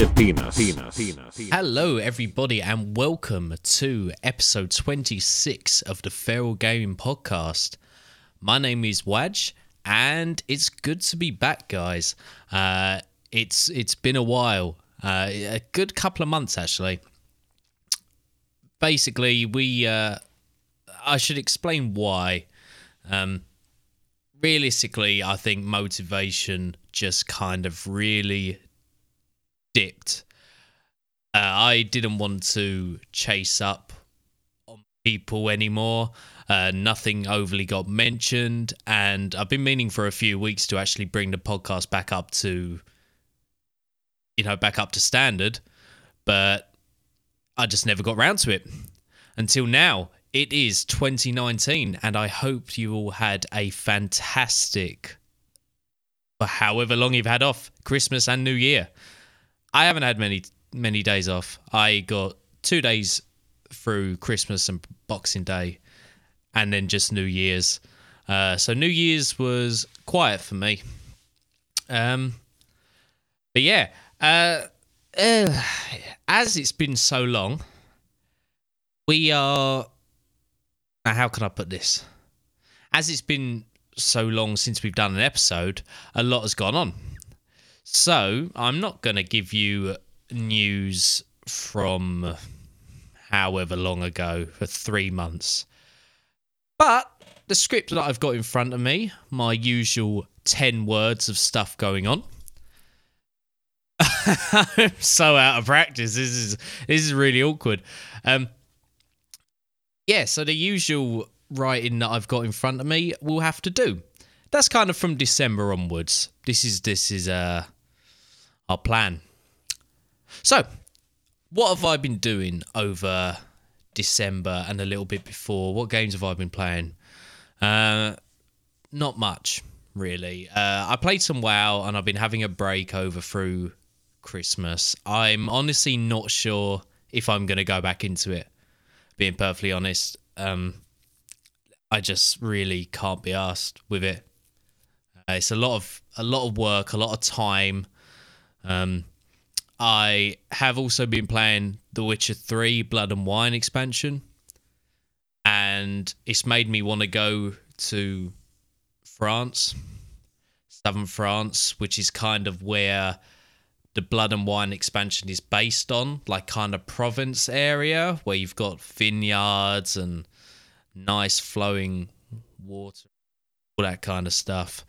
Massive penis. Hello, everybody, and welcome to episode 26 of the Feral Gaming Podcast. My name is Waj, and it's good to be back, guys. It's been a while, a good couple of months, actually. Basically, I should explain why. Realistically, I think motivation just kind of really dipped. I didn't want to chase up on people anymore. Nothing overly got mentioned. And I've been meaning for a few weeks to actually bring the podcast back up to, back up to standard. But I just never got round to it until now. It is 2019, and I hope you all had a fantastic, for however long you've had off, Christmas and New Year. I haven't had many days off. I got 2 days through Christmas and Boxing Day, and then just New Year's. So New Year's was quiet for me. But yeah, as it's been so long, we are... How can I put this? As it's been so long since we've done an episode, a lot has gone on. So I'm not going to give you news from however long ago, for 3 months. But the script that I've got in front of me, my usual 10 words of stuff going on. I'm so out of practice. This is really awkward. Yeah, so the usual writing that I've got in front of me will have to do. That's kind of from December onwards. This is our plan. So, what have I been doing over December and a little bit before? What games have I been playing? Not much, really. I played some WoW, and I've been having a break over through Christmas. I'm honestly not sure if I'm going to go back into it. Being perfectly honest, I just really can't be arsed with it. It's a lot of work, a lot of time. I have also been playing The Witcher 3 Blood and Wine expansion, and it's made me want to go to France, southern France, which is kind of where the Blood and Wine expansion is based on, like kind of province area where you've got vineyards and nice flowing water, all that kind of stuff.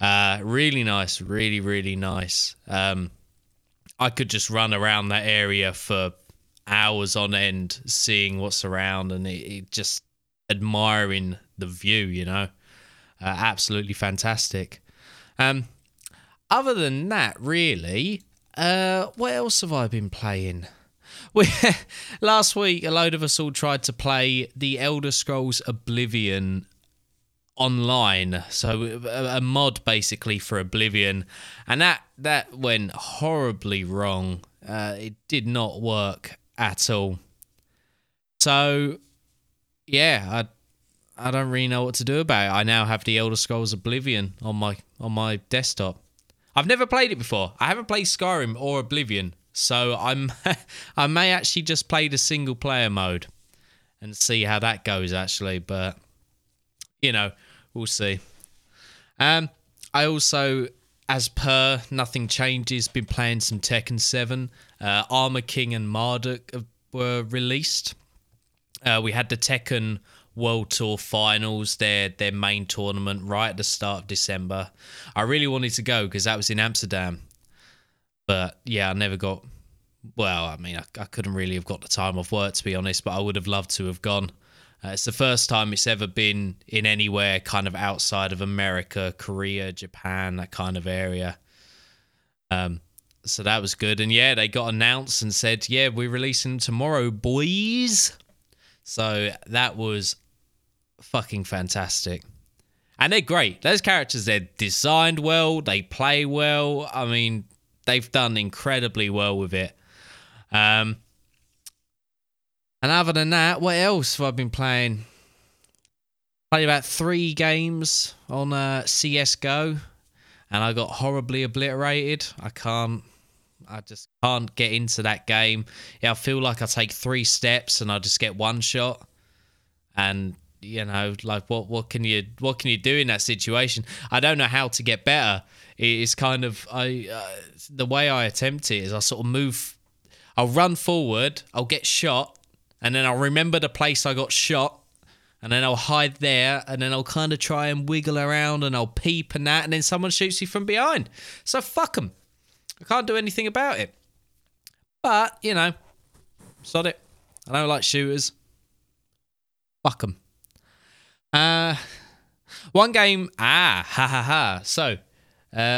Really nice, really, really nice. I could just run around that area for hours on end, seeing what's around and it just admiring the view, absolutely fantastic. Other than that, really... what else have I been playing? Last week, a load of us all tried to play the Elder Scrolls Oblivion online. So a mod, basically, for Oblivion. And that went horribly wrong. It did not work at all. So, yeah, I don't really know what to do about it. I now have the Elder Scrolls Oblivion on my desktop. I've never played it before. I haven't played Skyrim or Oblivion, so I may actually just play the single player mode and see how that goes, actually. But, we'll see. I also, as per nothing changes, been playing some Tekken 7. Armour King and Marduk were released. We had the Tekken World Tour finals, their main tournament, right at the start of December. I really wanted to go because that was in Amsterdam, but yeah, I never got. Well, I mean, I couldn't really have got the time off work, to be honest, but I would have loved to have gone. It's the first time it's ever been in anywhere kind of outside of America, Korea, Japan, that kind of area. So that was good, and yeah, they got announced and said, yeah, we're releasing them tomorrow, boys. So that was fucking fantastic. And they're great. Those characters, they're designed well. They play well. I mean, they've done incredibly well with it. And other than that, what else have I been playing? Played about 3 games on CS:GO, and I got horribly obliterated. I can't. I just can't get into that game. Yeah, I feel like I take three steps and I just get one shot. And you know, like what can you do in that situation? I don't know how to get better. It's kind of the way I attempt it is I sort of move. I'll run forward. I'll get shot, and then I'll remember the place I got shot. And then I'll hide there, and then I'll kind of try and wiggle around, and I'll peep and that, and then someone shoots you from behind. So fuck them. I can't do anything about it. But, you know, sod it. I don't like shooters. Fuck them. One game... So,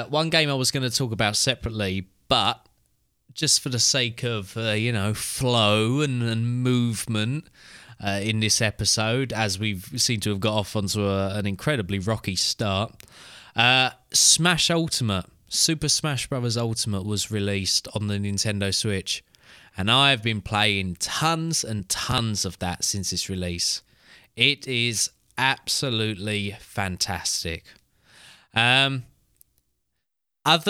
one game I was going to talk about separately, but just for the sake of, you know, flow and movement... in this episode, as we've seem to have got off onto an incredibly rocky start. Smash Ultimate, Super Smash Brothers Ultimate was released on the Nintendo Switch, and I've been playing tons and tons of that since its release. It is absolutely fantastic. Other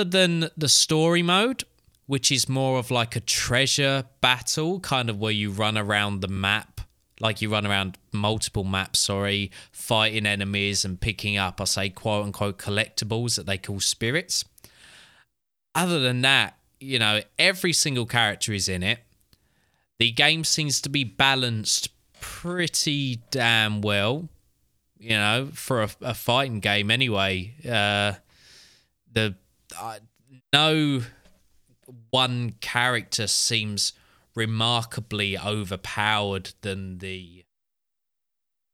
than the story mode, which is more of like a treasure battle, kind of where you run around the map, like you run around multiple maps, fighting enemies and picking up, I say, quote-unquote collectibles that they call spirits. Other than that, you know, every single character is in it. The game seems to be balanced pretty damn well, you know, for a fighting game anyway. No one character seems... remarkably overpowered than the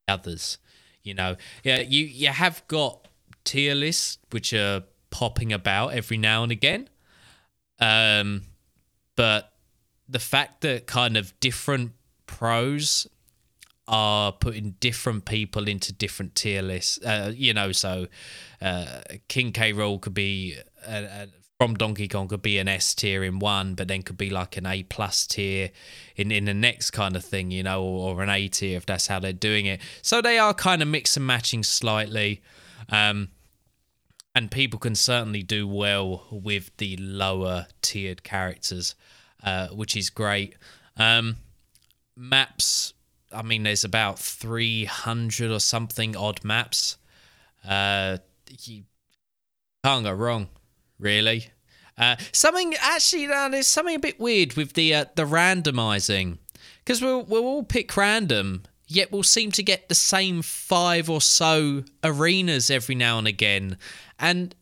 others, you know. Yeah, you have got tier lists which are popping about every now and again, but the fact that kind of different pros are putting different people into different tier lists, you know, so King K. Rool could be from Donkey Kong could be an S tier in one, but then could be like an A plus tier in the next kind of thing, you know, or an A tier if that's how they're doing it. So they are kind of mix and matching slightly. And people can certainly do well with the lower tiered characters, which is great. Maps, I mean, there's about 300 or something odd maps. You can't go wrong. Really? Something actually, there's something a bit weird with the randomizing, because we'll all pick random, yet we'll seem to get the same five or so arenas every now and again, and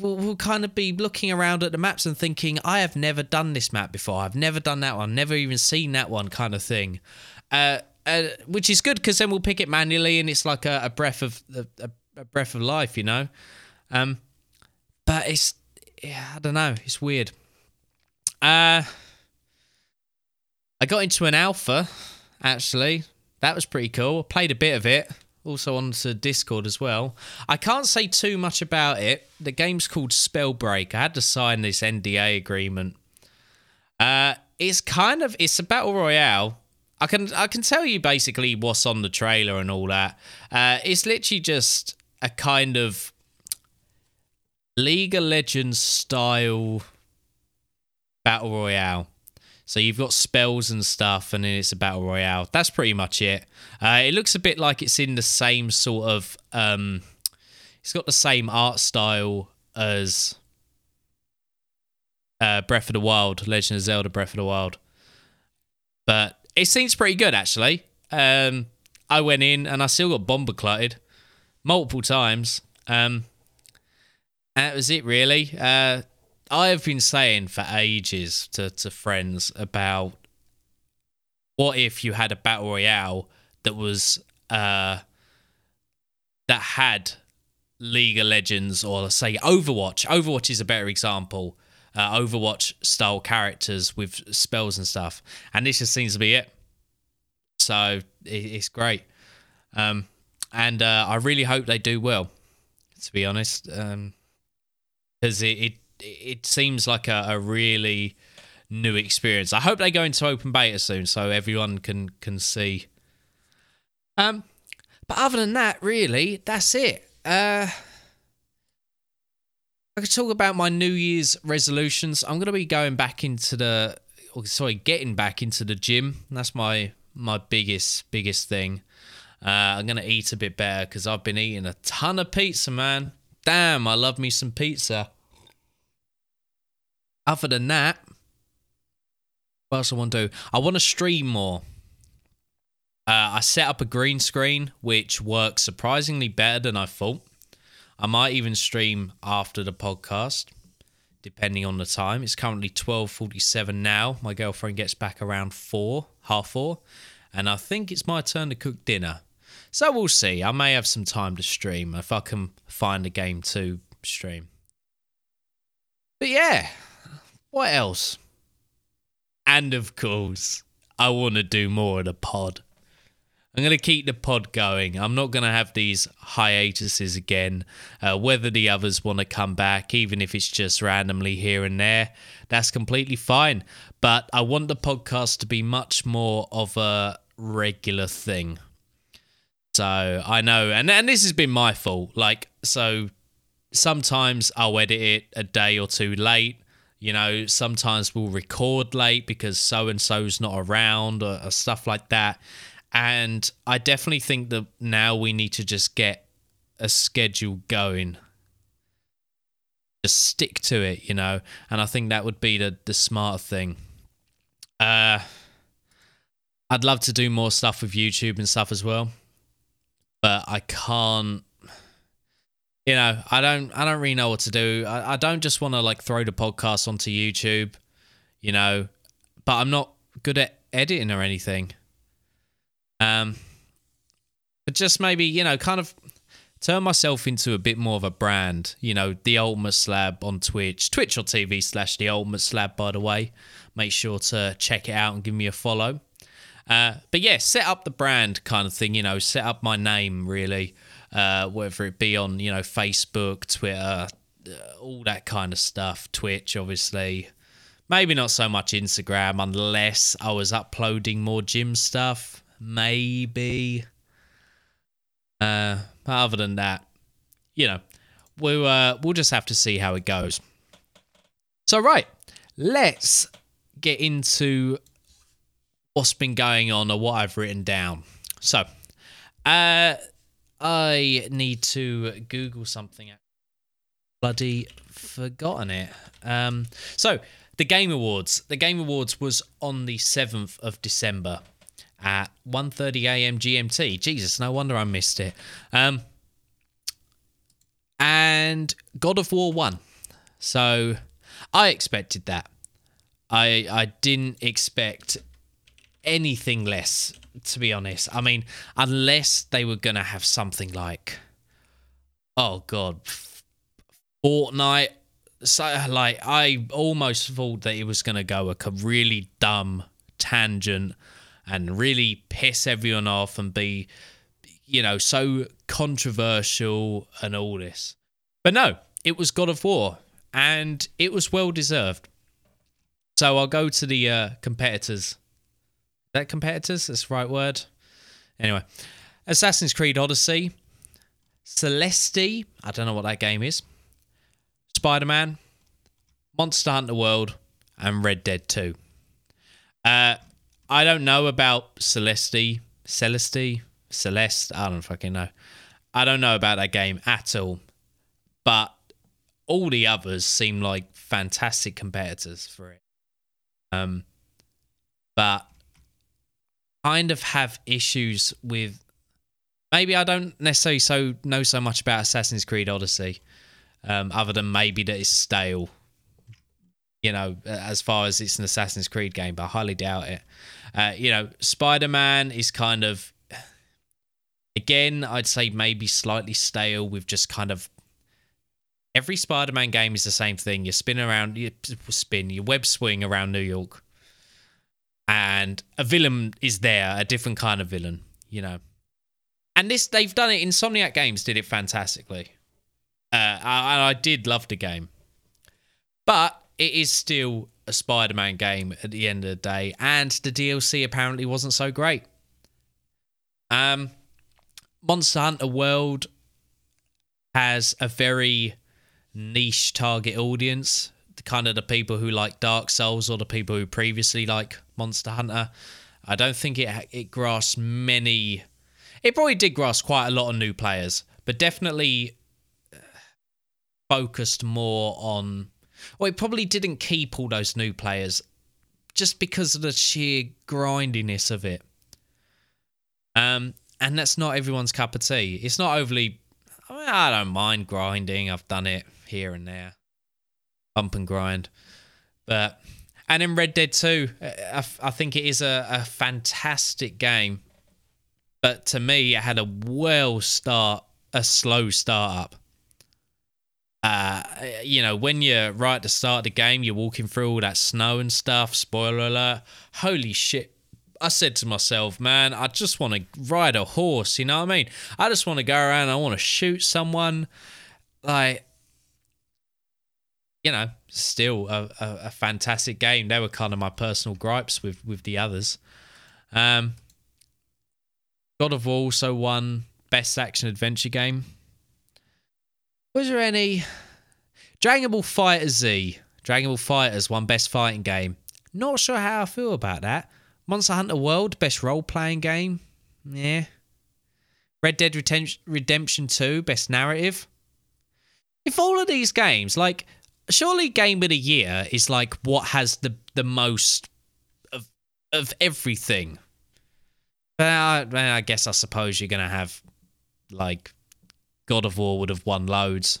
we'll kind of be looking around at the maps and thinking, I have never done this map before, I've never done that one, never even seen that one, kind of thing, which is good because then we'll pick it manually, and it's like a breath of life, you know. But it's, yeah, I don't know, it's weird. I got into an alpha, actually. That was pretty cool. I played a bit of it, also onto Discord as well. I can't say too much about it. The game's called Spellbreak. I had to sign this NDA agreement. It's a battle royale. I can tell you basically what's on the trailer and all that. It's literally just a kind of League of Legends style battle royale. So you've got spells and stuff, and then it's a battle royale. That's pretty much it. It looks a bit like it's in the same sort of... it's got the same art style as Breath of the Wild, Legend of Zelda Breath of the Wild. But it seems pretty good, actually. I went in, and I still got bomber cluttered multiple times. And that was it, really. I have been saying for ages to friends about what if you had a battle royale that was that had League of Legends or, say, Overwatch. Overwatch is a better example. Overwatch-style characters with spells and stuff. And this just seems to be it. So it's great. I really hope they do well, to be honest. Because it seems like a really new experience. I hope they go into open beta soon so everyone can see. But other than that, really, that's it. I could talk about my New Year's resolutions. I'm going to be going back into the, or sorry, getting back into the gym. That's my biggest thing. I'm going to eat a bit better because I've been eating a ton of pizza, man. Damn, I love me some pizza. Other than that, what else I want to do? I want to stream more. I set up a green screen, which works surprisingly better than I thought. I might even stream after the podcast, depending on the time. It's currently 12:47 now. My girlfriend gets back around 4, half 4. And I think it's my turn to cook dinner. So we'll see. I may have some time to stream if I can find a game to stream. But yeah, what else? And of course, I want to do more of the pod. I'm going to keep the pod going. I'm not going to have these hiatuses again. Whether the others want to come back, even if it's just randomly here and there, that's completely fine. But I want the podcast to be much more of a regular thing. So I know, and this has been my fault. Like, so sometimes I'll edit it a day or two late. You know, sometimes we'll record late because so-and-so's not around or stuff like that. And I definitely think that now we need to just get a schedule going. Just stick to it, you know. And I think that would be the smart thing. I'd love to do more stuff with YouTube and stuff as well. But I can't, you know, I don't really know what to do. I don't just want to like throw the podcast onto YouTube, you know. But I'm not good at editing or anything. But just maybe, you know, kind of turn myself into a bit more of a brand, you know, The Ultimate Slab on Twitch, twitch.tv/The Ultimate Slab, by the way. Make sure to check it out and give me a follow. But yeah, set up the brand kind of thing, you know, set up my name really, whether it be on, you know, Facebook, Twitter, all that kind of stuff, Twitch, obviously. Maybe not so much Instagram unless I was uploading more gym stuff. Maybe. But other than that, you know, we'll just have to see how it goes. So, right, let's get into what's been going on or what I've written down. So, I need to Google something. Bloody forgotten it. So, the Game Awards. The Game Awards was on the 7th of December. At 1:30 a.m. GMT. Jesus, no wonder I missed it. And God of War won. So I expected that. I didn't expect anything less, to be honest. I mean, unless they were going to have something like, oh God, Fortnite. So like, I almost thought that it was going to go a really dumb tangent and really piss everyone off and be, you know, so controversial and all this. But no, it was God of War, and it was well-deserved. So I'll go to the competitors. Is that competitors? That's the right word. Anyway, Assassin's Creed Odyssey, Celeste, I don't know what that game is, Spider-Man, Monster Hunter World, and Red Dead 2. I don't know about Celeste, I don't fucking know. I don't know about that game at all. But all the others seem like fantastic competitors for it. But kind of have issues with, maybe I don't necessarily know so much about Assassin's Creed Odyssey, other than maybe that it's stale. You know, as far as it's an Assassin's Creed game, but I highly doubt it. You know, Spider-Man is kind of, again, I'd say maybe slightly stale with just kind of, every Spider-Man game is the same thing. You spin around, you web swing around New York. And a villain is there, a different kind of villain, you know. And this, they've done it, Insomniac Games did it fantastically. I did love the game. But it is still a Spider-Man game at the end of the day, and the DLC apparently wasn't so great. Monster Hunter World has a very niche target audience, kind of the people who like Dark Souls or the people who previously like Monster Hunter. I don't think it grasped many. It probably did grasp quite a lot of new players, but definitely focused more on... Well, it probably didn't keep all those new players just because of the sheer grindiness of it. And that's not everyone's cup of tea. It's not overly... I mean, I don't mind grinding. I've done it here and there. Bump and grind. But... And in Red Dead 2, I think it is a fantastic game. But to me, it had a slow start up. When you're right at the start of the game, you're walking through all that snow and stuff. Spoiler alert. Holy shit. I said to myself, man, I just want to ride a horse. You know what I mean? I just want to go around. I want to shoot someone. Like... You know, still a fantastic game. They were kind of my personal gripes with the others. God of War also won Best Action Adventure Game. Was there any? Dragon Ball Fighter Z. Dragon Ball Fighters won Best Fighting Game. Not sure how I feel about that. Monster Hunter World, Best Role Playing Game. Yeah. Red Dead Redemption 2, Best Narrative. If all of these games, like... Surely Game of the Year is like what has the most of everything. But I guess I suppose you're going to have like God of War would have won loads.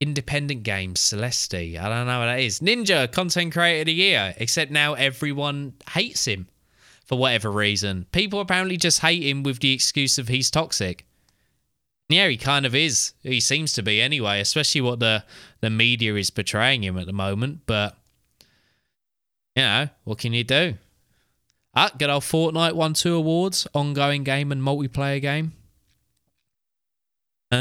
Independent games, Celeste. I don't know what that is. Ninja, Content Creator of the Year. Except now everyone hates him for whatever reason. People apparently just hate him with the excuse of he's toxic. Yeah, he kind of is. He seems to be anyway, especially what the media is portraying him at the moment. But, you know, what can you do? Good old Fortnite won 2 awards, ongoing game and multiplayer game. I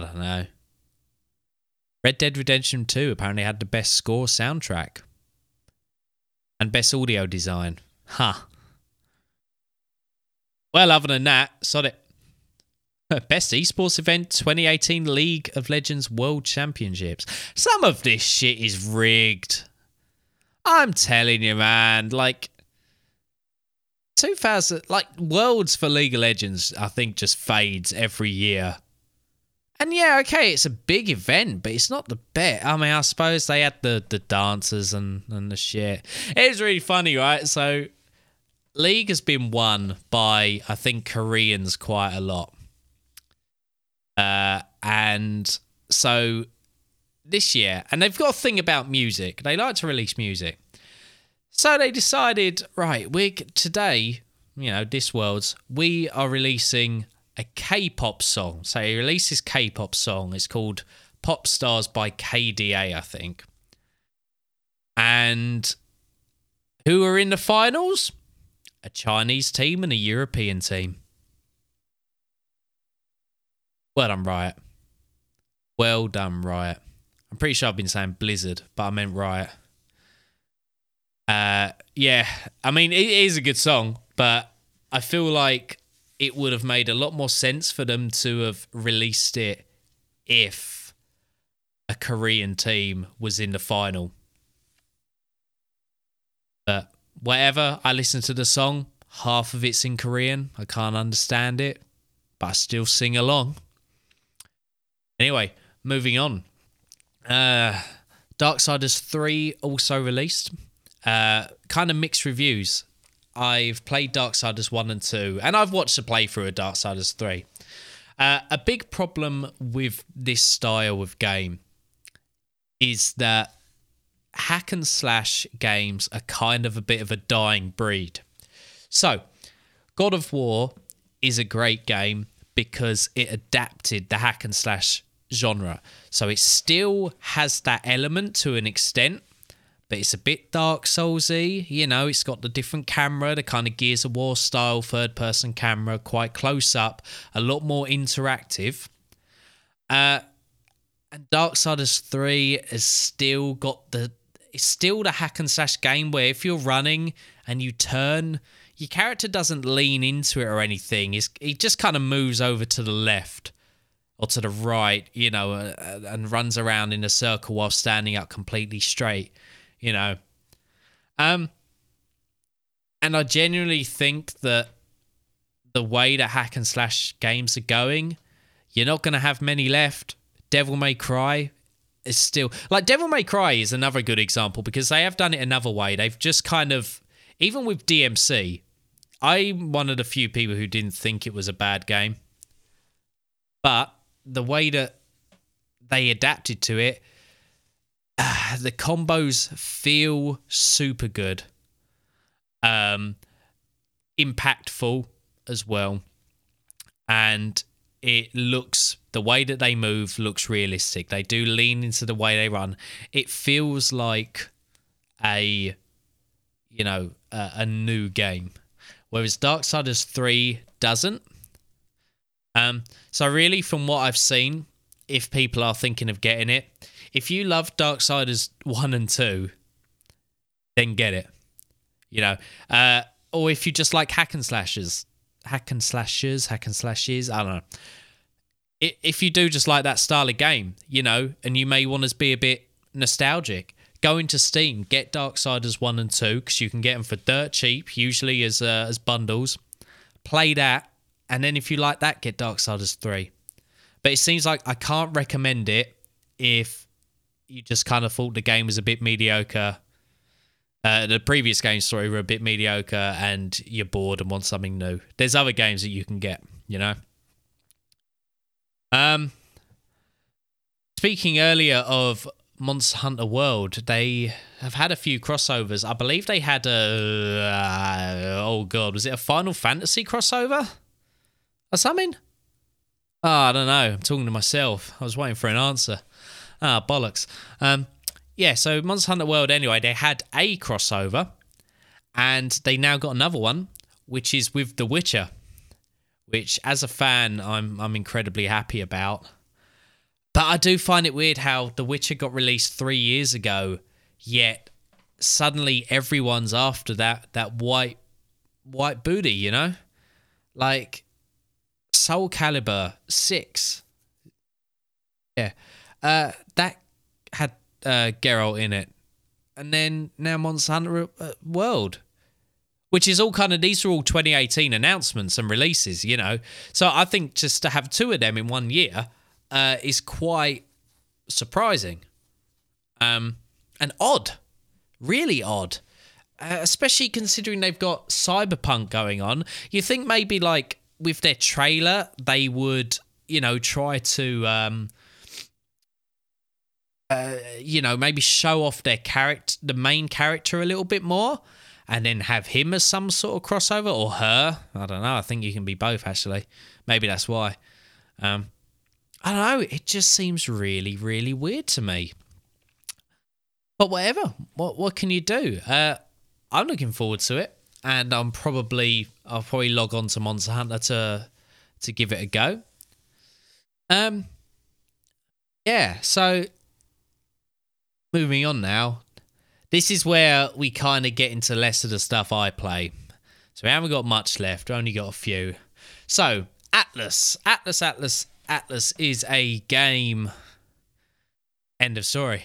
don't know. Red Dead Redemption 2 apparently had the best score, soundtrack and best audio design. Huh. Well, other than that, sod it. Best esports event, 2018 League of Legends World Championships. Some of this shit is rigged. I'm telling you, man. Like, Worlds for League of Legends, I think, just fades every year. And yeah, okay, it's a big event, but it's not the best. I mean, I suppose they had the dancers and the shit. It was really funny, right? So... League has been won by, I think, Koreans quite a lot. And so this year, and they've got a thing about music. They like to release music. So they decided, right, today, you know, this World's, we are releasing a K-pop song. So he releases K-pop song. It's called Pop Stars by KDA, I think. And who are in the finals? A Chinese team and a European team. Well done, Riot. Well done, Riot. I'm pretty sure I've been saying Blizzard, but I meant Riot. Yeah, I mean, it is a good song, but I feel like it would have made a lot more sense for them to have released it if a Korean team was in the final. But... Whatever, I listen to the song, half of it's in Korean. I can't understand it, but I still sing along. Anyway, moving on. Darksiders 3 also released. Kind of mixed reviews. I've played Darksiders 1 and 2, and I've watched a playthrough of Darksiders 3. A big problem with this style of game is that hack and slash games are kind of a bit of a dying breed. So, God of War is a great game because it adapted the hack and slash genre. So it still has that element to an extent, but it's a bit Dark Souls-y. You know, it's got the different camera, the kind of Gears of War style third-person camera, quite close up, a lot more interactive. And Darksiders 3 has still got the... It's still the hack and slash game where if you're running and you turn, your character doesn't lean into it or anything. He just kind of moves over to the left or to the right, you know, and runs around in a circle while standing up completely straight, you know. And I genuinely think that the way that hack and slash games are going, you're not going to have many left. Devil May Cry is still... Like, Devil May Cry is another good example because they have done it another way. They've just kind of... Even with DMC, I'm one of the few people who didn't think it was a bad game. But the way that they adapted to it, the combos feel super good. Impactful as well. And... it looks, the way that they move looks realistic. They do lean into the way they run. It feels like a, you know, a new game. Whereas Darksiders 3 doesn't. So really, from what I've seen, if people are thinking of getting it, if you love Darksiders 1 and 2, then get it. You know, or if you just like hack and slashes, I don't know. If you do just like that style of game, you know, and you may want to be a bit nostalgic, go into Steam, get Darksiders 1 and 2, because you can get them for dirt cheap, usually as bundles. Play that, and then if you like that, get Darksiders 3. But it seems like I can't recommend it if you just kind of thought the game was a bit mediocre. The previous games, sorry, were a bit mediocre and you're bored and want something new. There's other games that you can get, you know. Speaking earlier of Monster Hunter World, they have had a few crossovers. I believe they had was it a Final Fantasy crossover? Or something? Oh, I don't know. I'm talking to myself. I was waiting for an answer. Ah, bollocks. Yeah, so Monster Hunter World, anyway, they had a crossover, and they now got another one, which is with The Witcher, which, as a fan, I'm incredibly happy about. But I do find it weird how The Witcher got released 3 years ago, yet suddenly everyone's after that white booty, you know? Like, Soul Calibur 6. Yeah. That had... Geralt in it, and then now Monster Hunter World, which is all kind of, these are all 2018 announcements and releases, you know. So I think just to have two of them in 1 year is quite surprising, and odd, really odd, especially considering they've got Cyberpunk going on. You think maybe like with their trailer they would, you know, try to you know, maybe show off their character, the main character, a little bit more, and then have him as some sort of crossover, or her. I don't know. I think you can be both, actually. Maybe that's why. I don't know. It just seems really, really weird to me. But whatever. What can you do? I'm looking forward to it, and I'll probably log on to Monster Hunter to give it a go. Yeah. So. Moving on now, this is where we kind of get into less of the stuff I play. So we haven't got much left, we only got a few. So, Atlas is a game. End of story.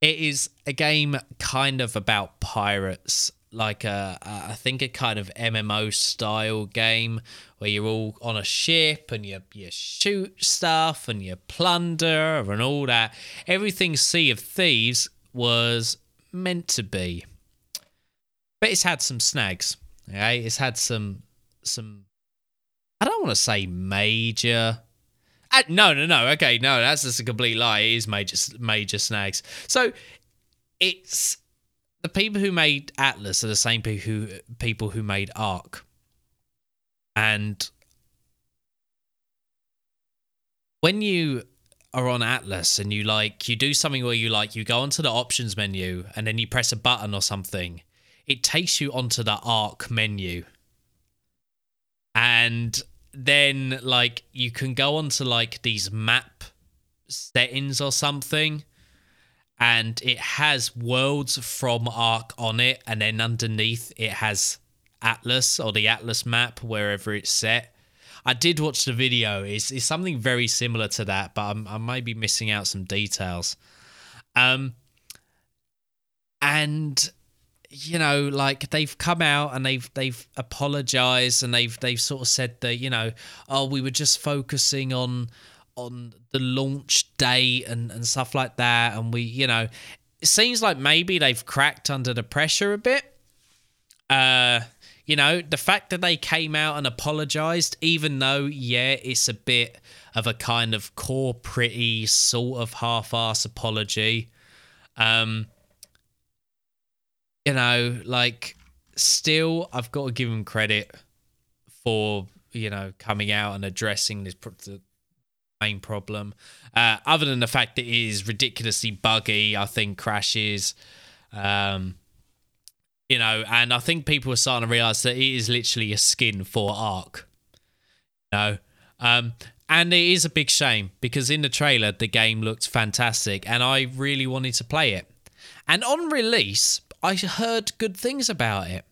It is a game kind of about pirates, like I think a kind of MMO style game where you're all on a ship and you shoot stuff and you plunder and all that. Everything Sea of Thieves was meant to be. But it's had some snags. Okay? It's had some I don't want to say major... No. Okay, no, that's just a complete lie. It is major snags. So it's... The people who made Atlas are the same people who made ARK. And when you are on Atlas and you do something where you go onto the options menu and then you press a button or something, it takes you onto the ARC menu. And then you can go onto these map settings or something. and it has worlds from ARK on it, and then underneath it has Atlas, or the Atlas map, wherever it's set. I did watch the video. It's something very similar to that, but I may be missing out some details. And you know, like, they've come out and they've apologized, and they've sort of said that, you know, oh, we were just focusing on the launch date and stuff like that, and we, you know, it seems like maybe they've cracked under the pressure a bit. You know, the fact that they came out and apologized, even though, yeah, it's a bit of a kind of corporate-y sort of half-ass apology. You know, like, still, I've got to give them credit for, you know, coming out and addressing this the main problem. Other than the fact that it is ridiculously buggy, I think crashes, you know, and I think people are starting to realize that it is literally a skin for ARK, you know. And it is a big shame, because in the trailer, the game looked fantastic, and I really wanted to play it. And on release, I heard good things about it.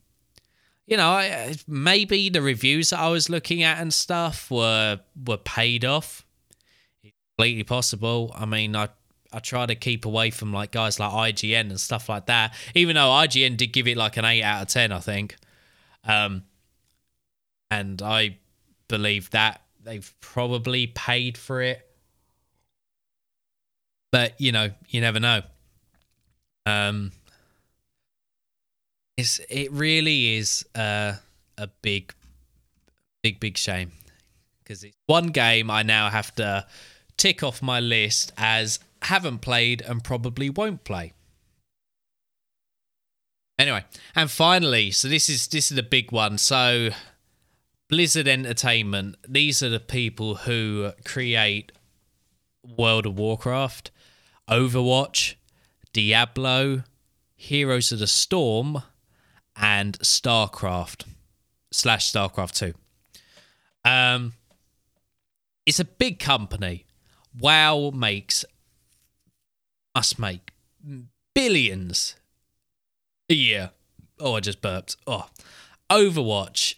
You know, maybe the reviews that I was looking at and stuff were paid off. It's completely possible. I mean, I try to keep away from, like, guys like IGN and stuff like that, even though IGN did give it, like, an 8 out of 10, I think. And I believe that they've probably paid for it. But, you know, you never know. It really is a big, big, big shame, because it's one game I now have to tick off my list as haven't played and probably won't play. Anyway, and finally, so this is the big one. So Blizzard Entertainment, these are the people who create World of Warcraft, Overwatch, Diablo, Heroes of the Storm, and StarCraft/StarCraft 2. It's a big company. WoW must make billions a year. Oh, I just burped. Oh, Overwatch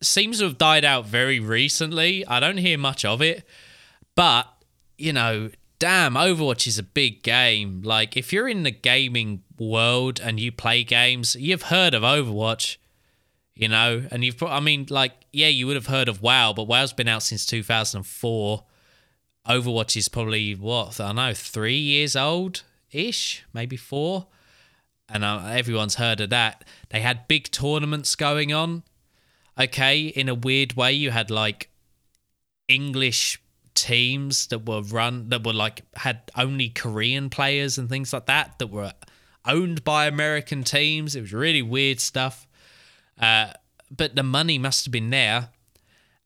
seems to have died out very recently. I don't hear much of it, but you know, damn, Overwatch is a big game. Like, if you're in the gaming world and you play games, you've heard of Overwatch, you know, and you've I mean, like, yeah, you would have heard of WoW, but WoW's been out since 2004. Overwatch is probably, 3 years old-ish, maybe 4. And everyone's heard of that. They had big tournaments going on. Okay, in a weird way, you had, like, English teams that had only Korean players and things like that, that were owned by American teams. It was really weird stuff. But the money must have been there,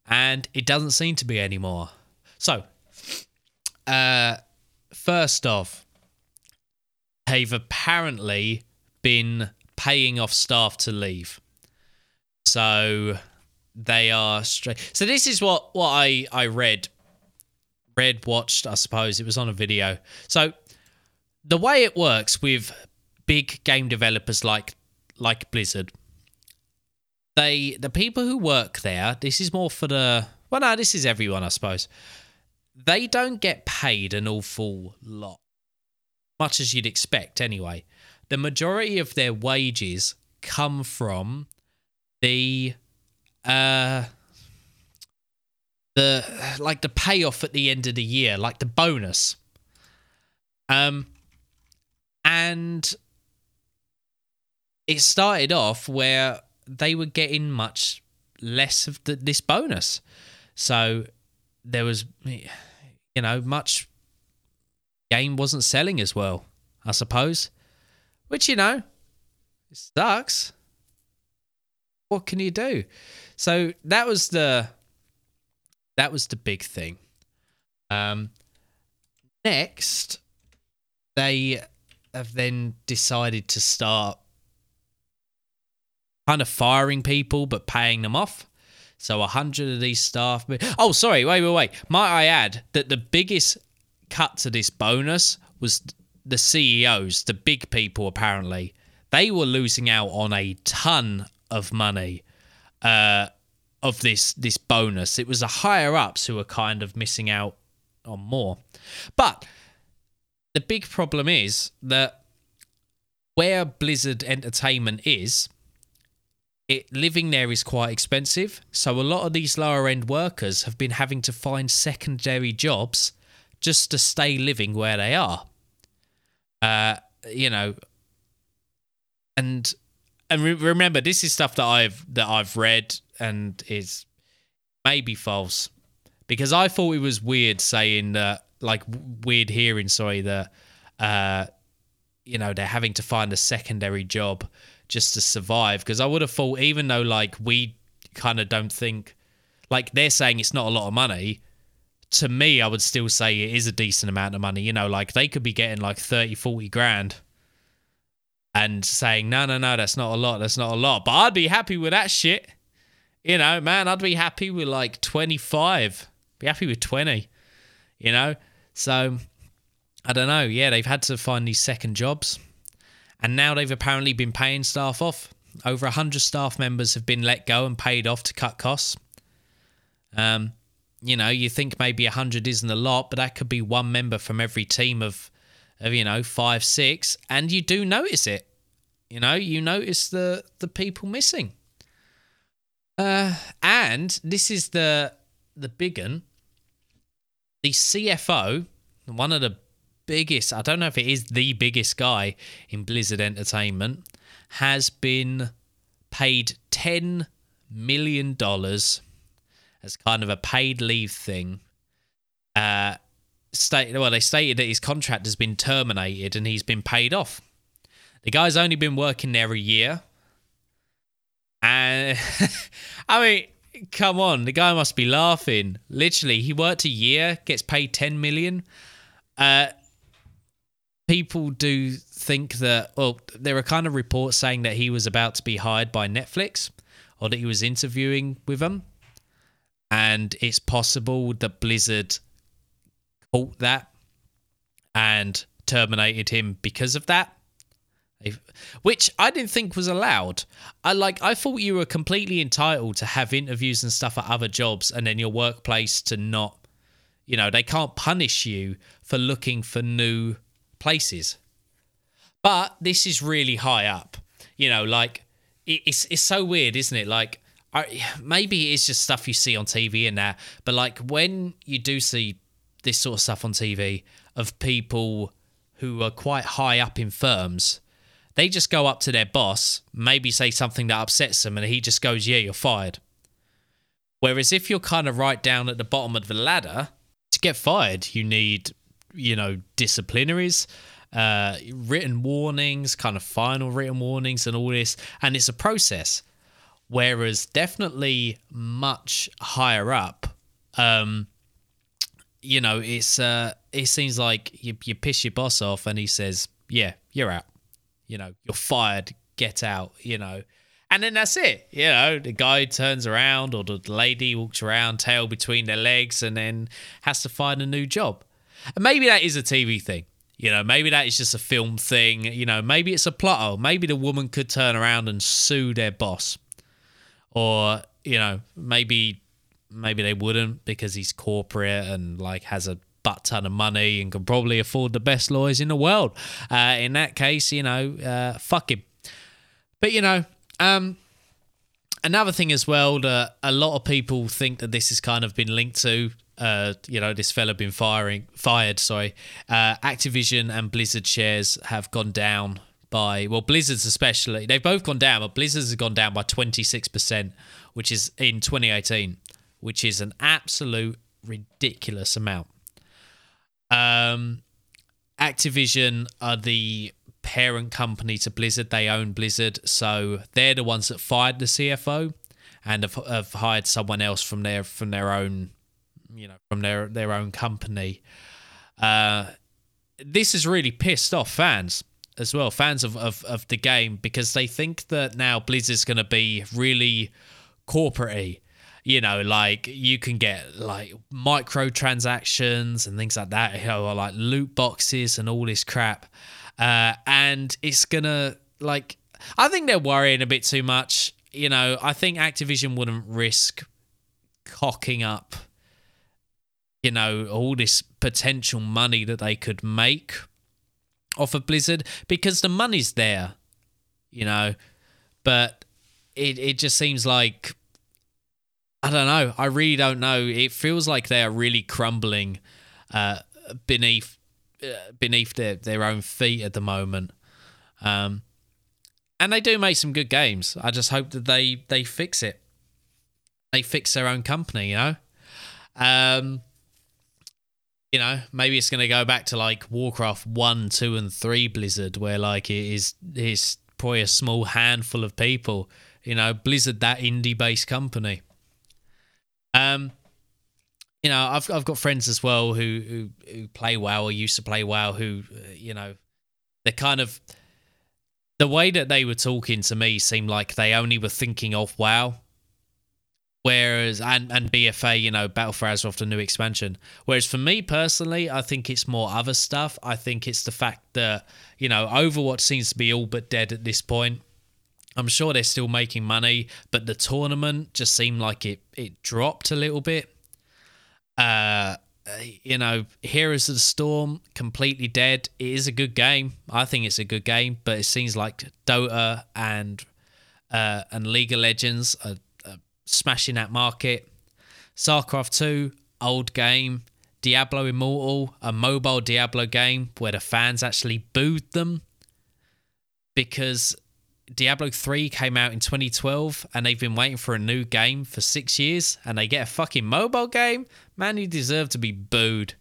and it doesn't seem to be anymore. So, first off, they've apparently been paying off staff to leave. So they are so this is what I read, watched, I suppose. It was on a video. So the way it works with big game developers like Blizzard, the people who work there, this is more for this is everyone, I suppose. They don't get paid an awful lot, much as you'd expect anyway. The majority of their wages come from the payoff at the end of the year, like the bonus. And it started off where they were getting much less of this bonus. So there was, you know, much game wasn't selling as well, I suppose, which, you know, it sucks. What can you do? So that was the big thing. Next, they have then decided to start kind of firing people but paying them off. So 100 of these staff... Oh, sorry, wait. Might I add that the biggest cut to this bonus was the CEOs, the big people, apparently, they were losing out on a ton of money of this bonus. It was the higher-ups who were kind of missing out on more. But the big problem is that where Blizzard Entertainment is, living there is quite expensive. So a lot of these lower-end workers have been having to find secondary jobs just to stay living where they are. Remember, this is stuff that I've read and is maybe false, because I thought it was weird saying that, they're having to find a secondary job just to survive. Because I would have thought, even though we kind of don't think, they're saying it's not a lot of money, to me, I would still say it is a decent amount of money. They could be getting 30, 40 grand and saying, no, that's not a lot. But I'd be happy with that shit. I'd be happy with 25, be happy with 20, So I don't know. Yeah, they've had to find these second jobs. And now they've apparently been paying staff off. Over 100 staff members have been let go and paid off to cut costs. You think maybe 100 isn't a lot, but that could be one member from every team of 5, 6. And you do notice it. You notice the people missing. And this is the big one. The CFO, one of the biggest, I don't know if it is the biggest guy in Blizzard Entertainment, has been paid $10 million as kind of a paid leave thing. They stated that his contract has been terminated and he's been paid off. The guy's only been working there a year. And I mean, come on, the guy must be laughing. Literally, he worked a year, gets paid $10 million. People do think that, well, there are kind of reports saying that he was about to be hired by Netflix, or that he was interviewing with them, and it's possible that Blizzard caught that and terminated him because of that. Which I didn't think was allowed. I thought you were completely entitled to have interviews and stuff at other jobs, and then your workplace to not, they can't punish you for looking for new places. But this is really high up. It's so weird, isn't it? Maybe it's just stuff you see on TV and that, but when you do see this sort of stuff on TV of people who are quite high up in firms, they just go up to their boss, maybe say something that upsets them, and he just goes, yeah, you're fired. Whereas if you're kind of right down at the bottom of the ladder, to get fired, you need, disciplinaries, written warnings, kind of final written warnings and all this. And it's a process. Whereas definitely much higher up, it seems like you piss your boss off and he says, yeah, you're out. You're fired, get out, And then that's it. The guy turns around, or the lady walks around, tail between their legs, and then has to find a new job. And maybe that is a TV thing. Maybe that is just a film thing. Maybe it's a plot hole. Maybe the woman could turn around and sue their boss. Or, maybe they wouldn't, because he's corporate and has a butt ton of money and can probably afford the best lawyers in the world. In that case, fuck him. But another thing as well that a lot of people think that this has kind of been linked to, this fella been fired, Activision and Blizzard shares have gone down by, well, Blizzard's especially, they've both gone down, but Blizzard's has gone down by 26%, which is in 2018, which is an absolute ridiculous amount. Activision are the parent company to Blizzard. They own Blizzard, so they're the ones that fired the CFO and have hired someone else from their own company. This has really pissed off fans as well, fans of the game, because they think that now Blizzard's going to be really corporate-y. you know, like you can get like microtransactions and things like that, you know, or like loot boxes and all this crap. And it's gonna, like, I think they're worrying a bit too much. You know, I think Activision wouldn't risk cocking up, you know, all this potential money that they could make off of Blizzard, because the money's there, you know, but it just seems like, I don't know. I really don't know. It feels like they are really crumbling beneath their own feet at the moment. And they do make some good games. I just hope that they fix it. They fix their own company, you know? You know, maybe it's going to go back to like Warcraft 1, 2, and 3 Blizzard, where like it's probably a small handful of people, you know, Blizzard, that indie-based company. You know, I've got friends as well who play WoW or used to play WoW who, you know, they're kind of, the way that they were talking to me seemed like they only were thinking of WoW. Whereas, and BFA, you know, Battle for Azeroth, the new expansion. Whereas for me personally, I think it's more other stuff. I think it's the fact that, you know, Overwatch seems to be all but dead at this point. I'm sure they're still making money, but the tournament just seemed like it dropped a little bit. You know, Heroes of the Storm, completely dead. It is a good game. I think it's a good game, but it seems like Dota and League of Legends are smashing that market. StarCraft 2, old game. Diablo Immortal, a mobile Diablo game where the fans actually booed them because Diablo 3 came out in 2012 and they've been waiting for a new game for 6 years and they get a fucking mobile game? Man, you deserve to be booed.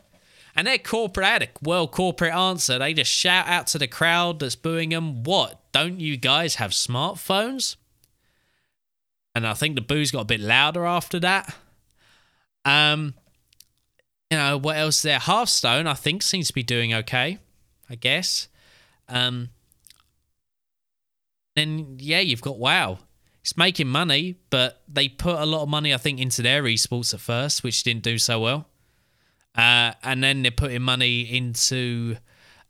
And their corporate, had a well corporate answer. They just shout out to the crowd that's booing them. What? Don't you guys have smartphones? And I think the booze got a bit louder after that. You know, what else there? Hearthstone, I think, seems to be doing okay, I guess. Then, yeah, you've got WoW. It's making money, but they put a lot of money, I think, into their esports at first, which didn't do so well. And then they're putting money into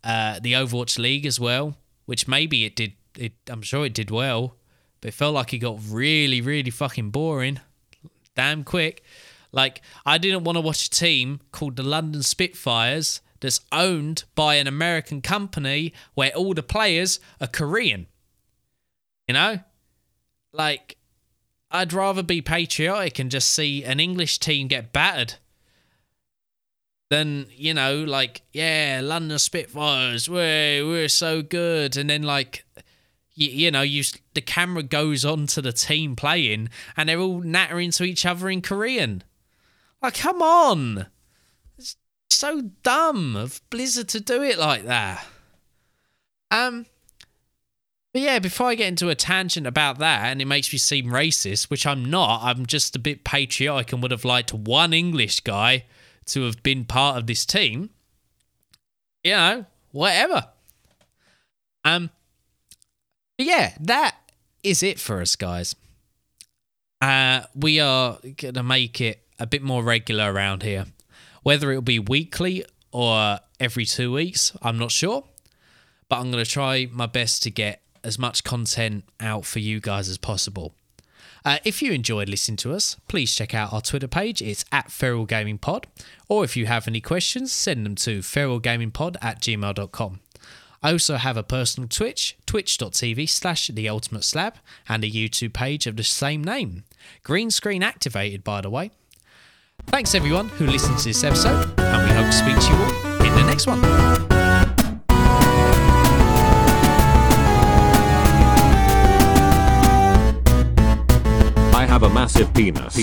the Overwatch League as well, which maybe it did. I'm sure it did well. But it felt like it got really, really fucking boring damn quick. Like, I didn't want to watch a team called the London Spitfires that's owned by an American company where all the players are Korean. You know? Like, I'd rather be patriotic and just see an English team get battered than, you know, like, yeah, London Spitfires, we're so good. And then, like, you know, the camera goes on to the team playing and they're all nattering to each other in Korean. Like, come on. It's so dumb of Blizzard to do it like that. But yeah, before I get into a tangent about that, and it makes me seem racist, which I'm not, I'm just a bit patriotic and would have liked one English guy to have been part of this team. You know, whatever. But yeah, that is it for us, guys. We are going to make it a bit more regular around here. Whether it'll be weekly or every 2 weeks, I'm not sure. But I'm going to try my best to get as much content out for you guys as possible. If you enjoyed listening to us, please check out our Twitter page. It's @FeralGamingPod. Or if you have any questions, send them to feralgamingpod@gmail.com. I also have a personal Twitch, twitch.tv/theultimateslab, and a YouTube page of the same name. Green screen activated, by the way. Thanks everyone who listened to this episode, and we hope to speak to you all in the next one. I have a massive penis.